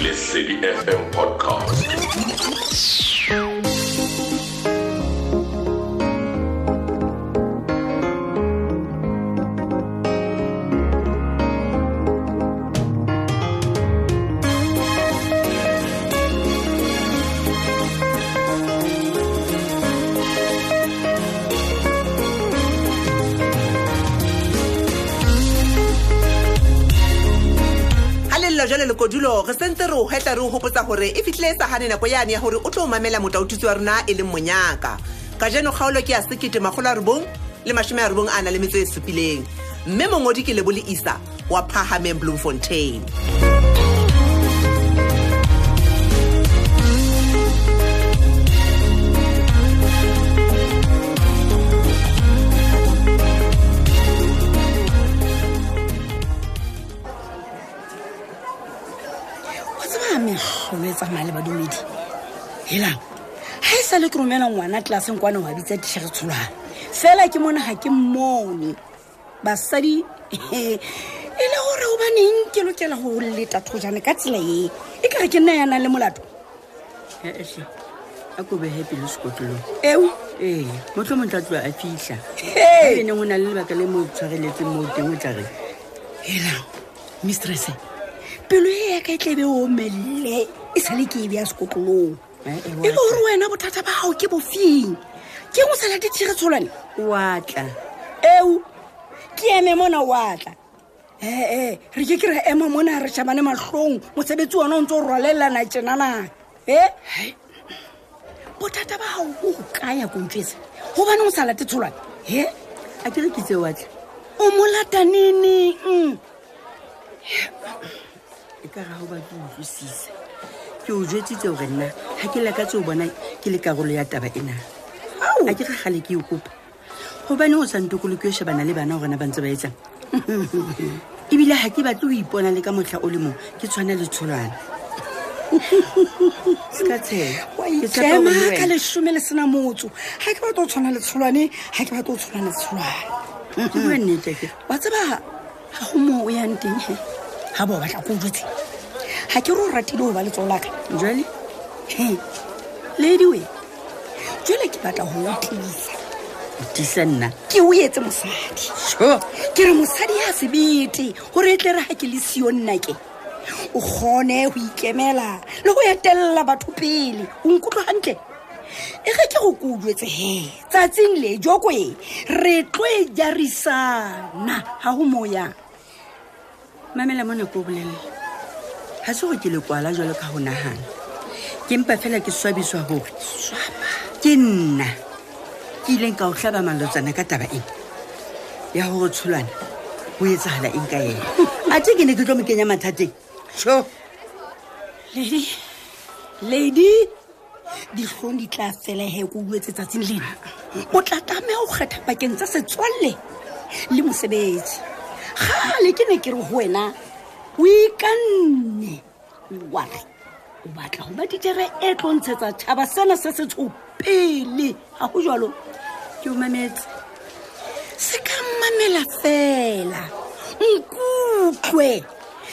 Let's Say the FM podcast. Kodulo re sentse re o heta re o hopotsa gore e fitlhe sa hane nako ya nya gore o tlo mamela motaututsi wa rona e le monyaka ka jeno kgaolo ke ya sekete magola rubong le mashime a rubong ana le metse e supileng mme mongodi ke le bole isa wa Phahameng Bloemfontein tsa male ba dumedi hela ha e sale ke romela ngwana class eng kwana wa bitsa tshege tsholwana fela ke mona ha ke mmone basadi ele hore o bane ke lokela ho leta thojane ka tsela e e ka re ke nna yana le molato e se a go be happy le skotlo e motho montatlo a fihla e ne ngwana le baka le mo tswageletse mo teng o tla re hela mistress pelo e ka itlebe o melle isale ke bia skotlong e go ruena botata ba hao ke bofing ke go sala ditshiretsolwane wa tla ewu ke eme mona wa tla re ke kire ema mona re tshabane mahlong motsebetsi ona o ntse o rwalelana tsenana botata ba hao go kaya go ntse go bana go sala ditsolwane a ke re kitse wa tla o molata nini e ka ga ho ba go sise ke o jwetitse gore nna ha ke la ka tsho bona ke le karolo ya taba ena a ke gagale ke ikopa go bane o sa ntokolokwe shebana le bana gore na bantse ba etsa e bile ha ke batlo ipona le ka motlha o le mo ke tshwana le tsholwana ska tshe ke tsama ka le shumela sena motso ha ke batlo tshwana le tsholwane ha ke batlo tshwana le tsholwana ke bone teke ba tsaba ha ho mo o ya nteng ha bo ba tla go jwetsa ha ke ro ratile ho ba le tsolaka jwale lady we jwale ke batla ho tlisa disenna ke o yetse mosadi sure ke re mosadi ya sebete hore etle re ha ke le sio nna ke o gone ho ikemela le go etella batho pele o nkutlo hantle e ga ke go kudwetse he tsatsing le jokwe re tloe jarisana ha ho moya mamela mona go bolela ha so ke le kwala jalo ka hona hana ke mpa fela ke swabiswa ho swaba ke nna ke ile ka o hlaba malotsana ka taba e ya ho tshulana ho etsa hala eng ka yena a tike ne ke tlo mkenya mathateng sho lady di khondi tla fela he go buetsetsa tsing lena o tla tame o kgetha pakeng tsa setswalle le mosebetsi ha le ke ne ke re ho wena we can what about how much it re tlontsetsa tshaba sena se se tshopele ha go jalo ke mametse se ka mamela fela nkutlwe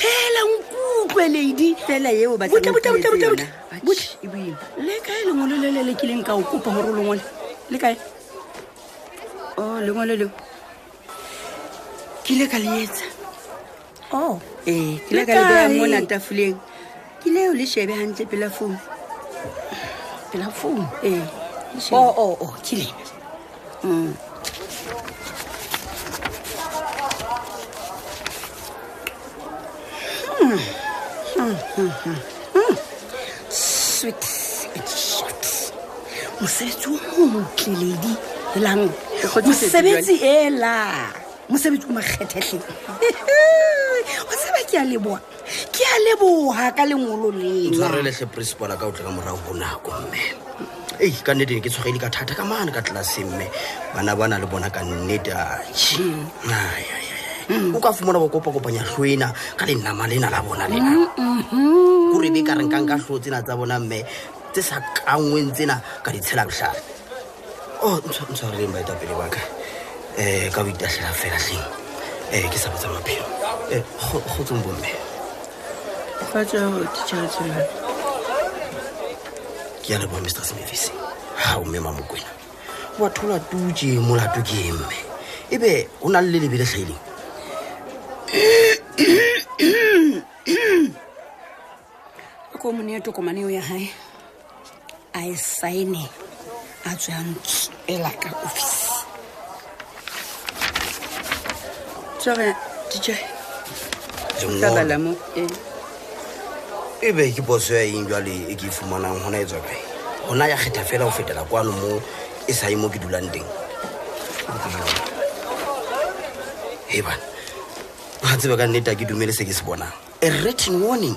hela nkutlwe lady fela yeo ba but le kae le ngolo le le ke leng ka o kopa hore lo ngone le kae oh le ngolo le ke le ka leetsa oh ke le ka le ba mona tafuleng ke le o le shebe hantle pela phone oh ke le sweet shots mosebetsi o motle ledi elang mosebetsi ela mosebetsi o makgethehle ke a leboha ka lengolo le tswarele se principal ka utla ka morao bona go mme ka nnete ke tshogile ka thata ka mana ka tlase mme bana le bona ka nnete a tshi o ka fumana go kopa kopanya hlwena ka lenna malena la bona lena go re be ka reng ka nka hlotsena tsa bona mme tse sa kangweng tsena ka ditshela bohlale oh ntshwarele mba itapele baka ka bitashela fela seng ke sa botsa maphelo go tsombomme Mr. Smith. How Mema Muguin? What to a 2G Mula to game? Ebe, on a little bit of sailing. A communier to Comania High. I sign at Elaka office. Sorry, teacher. Ebe ke boso ya injwale e ke fumanang hona etswa kae hona ya kgetha fela o fetela kwano mo e sa imo ke dulang teng e bana ha tseba ka nnete ke dumele se ke se bonang a written warning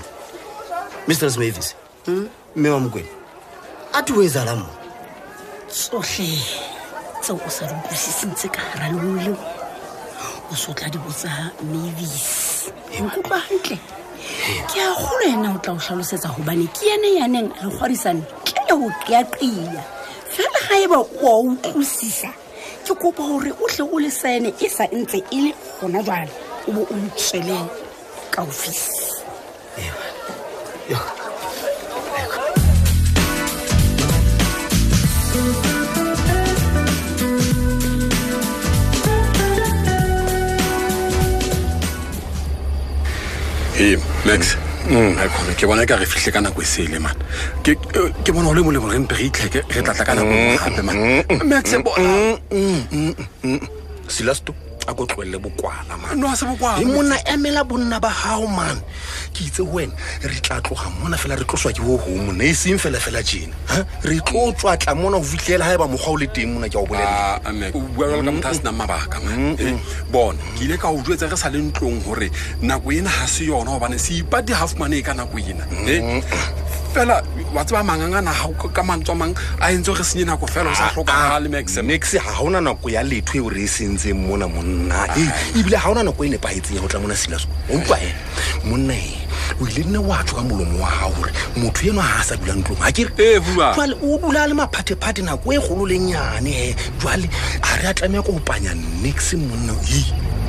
Mr. Smith mme wa Mokwena a tuweza la mo tsohle tso o sa re busisitse ka hara lolo o sotla di botsa Mavis nkupa hantle ke a khulena o tla o hlalosetsa hobane ke yene yaneng re khwarisana ke ho qaqia fela ha eba o utlwisisa ke kopa hore o hle o le sene e sa ntse ile hona jwale o bo o ntseleng ka office Hey, Max. I come. Ke bona ka re fihle kana go sele man. Ke bona le molemo re mpere itle ke re tla kana go hape man. Max bona. Silasto a go tlwele bokwala man. No a se bokwala. Mona emela bonna ba hao man. Ke itse wena re tla tloga mona fela re tloswa ke ho homo ne se mfela fela jena. Ha re tlotswa tla mona ho fihlela ha ba mogwa o le teng mona ke o bolela. Ah Max. O bua ka mthas na mabaka man. Bona ke ile ka o jwetsa re sa le ntlong hore nako ena ha se yona hobane se ipa di half money ka nako ena. Fela wa tswa manganga na ha ka mantswa mang a entse re senye nako fela sa hloka le Max. Max ha hona nako ya letho e re sentse mona monna. E bile ha hona nako ene pa etseng ho tla mona sila so. O mpa e monna e o ile nna wa tswa molomo wa hore motho yeno ha sa dulang tlong ha ke re jwale o bula le maphate phate nako e kgolo lenyane jwale a re atlameya go opanya next monna hi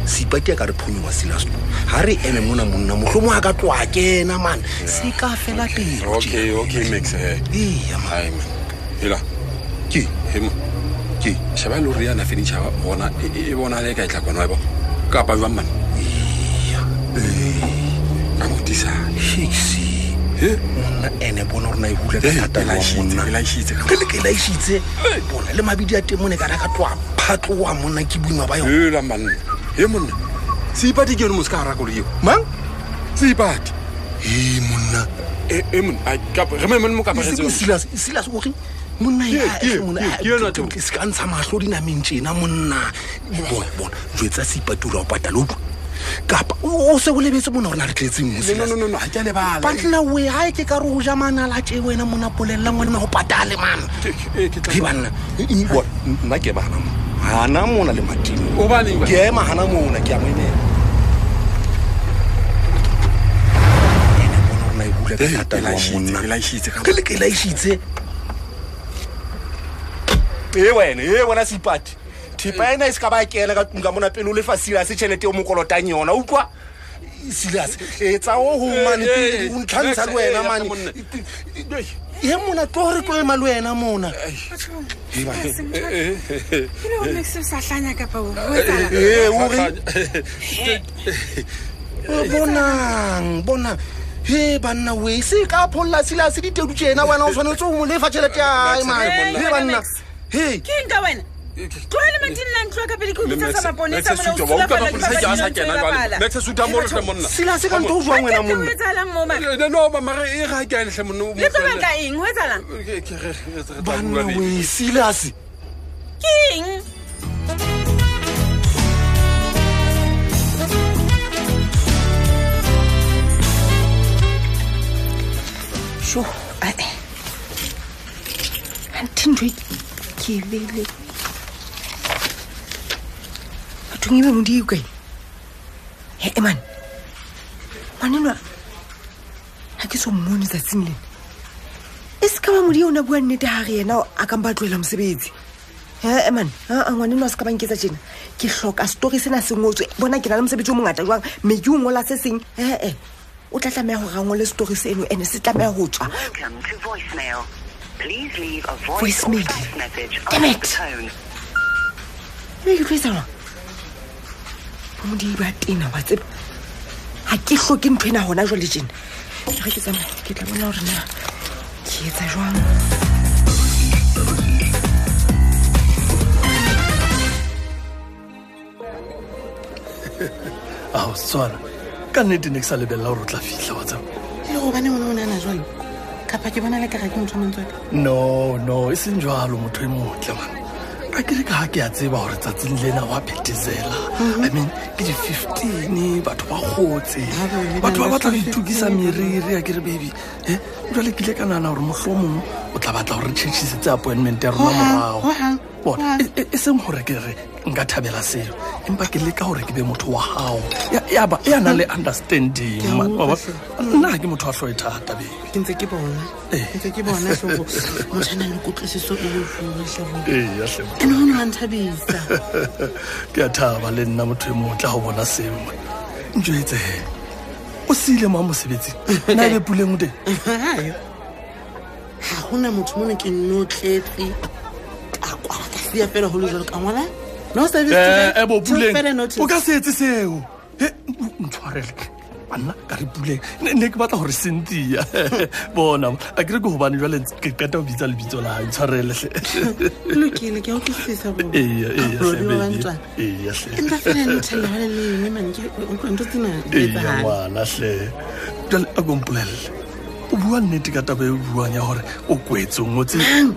sipati ka re phonyo wa silas ha re eme monna mohlomo ha ka twa kena man se ka fela teng okay Max ya man ila ki hemo ki shaba lo riana finish ha bona e bona le ka itla kwana ba ka ba man Hixi, ene bona rena e hula ka thata la monna. Ke la shitse. Bona le mabidi a temone ka raka twa phatlo wa monna ke buima ba yona. Hela manne. He monna. Sipati ke mo ska raka le yo. Mang? Sipati. He monna. E monna a ka remember mo ka ba retso. Silas o ri. Monna ya monna. Ke yona to. Ke ska ntsa mahlo dinameng tsena monna. Bona. Jwetsa Sipati o patalo. Kapa o se o lebetse mona rena re tletse mmusi no ha ke lebala patla we ha ke ka roja mana la tse wena mona polella mona ho patale mana ke bana e bot na ke bana hana mona le matimo o ba le ke ma hana mona ke a mwenela ene bona rena e bule ka tata mona ke la ishitse e wena Sipati tipa ena iska ba kela ka tunga mona pele o le fasila se chelete o mokolotang yona o kwa Silas e tsa o humane o ntlantsa le wena mane e mona tore tlo ema le wena mona e ba o Max sa hlanya ka pa o o bona he banna we se ka pholla Silas di tedu tjena wena o tshwanetse o mo le fashelete ai mane he banna he ke nka wena I'm going to go to the house. Tungiwe mundi ukai. He eman. Maneno hakiso mmoni za simile. Iskama muri ona bua nne daghe na akambatlwela msebetsi. He eman, a ngwaneno skaba nketsa tjena. Ke hloka story sena sengotse. Bona ke na le msebetsi o mongata jwang, me ke o ngola se seng. He. Welcome to voicemail. Please leave a voice or text message on the tone. No, it's in I mean, get 15, but what holds it? But what are you to give some baby? Eh? Really, Kilakana or Mosomo, but about changes its appointment. What? It's some horror, Gatabella say, and Bakilika or give him to a how. Yeah, but Yanale understanding. Nagimo to for it, Tabi. In the Gibbon, Anna Caribule, Nekbata or Cynthia. Bonam, I could go one relent, get of Vital Vitola, and Charles. Look in the office of a yes, and I can tell you, women, I say, Del Agumpel. One need to get away, one hour, or quit so much. Can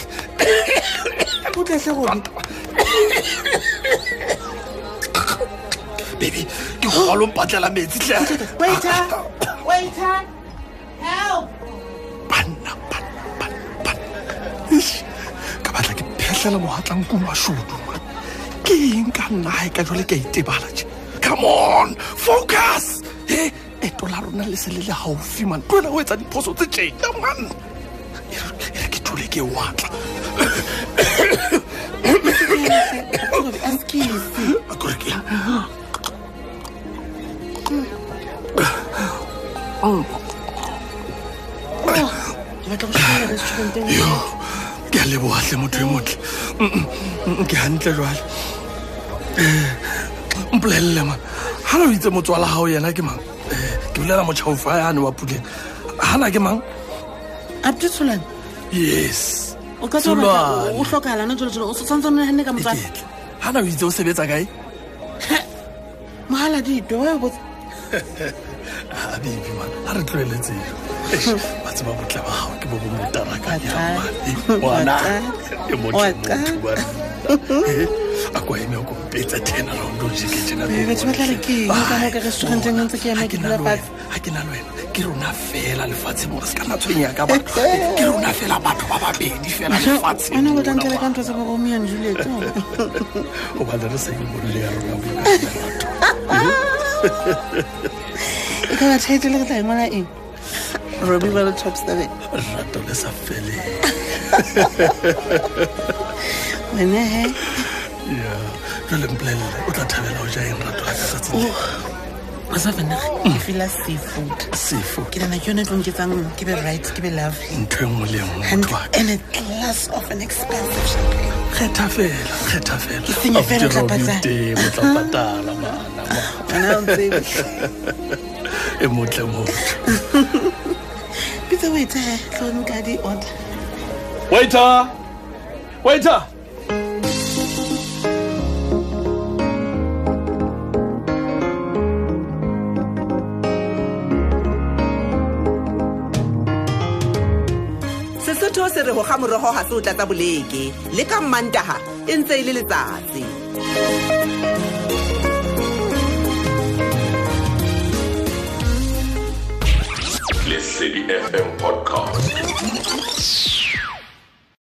seo. Baby, you follow Patella Mates. Waiter, help! Pan. Cabalaki Pessel Mohatanguma shoot. King can I can relegate the ballot. Come on, focus! Eh, a dollar on a little house, human, run away and post the chain. No one. Yes. Hana wizo sebetsa kae? Mahala di doe bo. Ah baby man, ha re tloletse. Batse ba botla ba hao ke bo mo taraka ya. Bona. Ke mo tsuba. Akwa ime go betsa tena round o jike tena. Ke tswela re ke ka ka restaurant eng ntse ke ya mekela ba. Ha ke na lwena. Ke rona fela lefatshe mo ska na tshwenya ka ba. Ke rona fela batho ba babedi fela lefatshe. Ana go tantela ka ntse go Romeo and Juliet. O ba dira se mo le ya rona. E ka thatile ka tla mona eng. Robi ba le top 7. Rato le sa fele. Wena he. Ya, ke le mplela o tla thabela o ja eng rato la sa tsela. I feel seafood. Get an unit from Givang, give it right, give it love. And a glass of an expensive champagne. Retafel. You think Waiter! Re ho khamoro ho ha se utla tsa boleke le ka mantaha entse ile letsatsi. Lady FM podcast.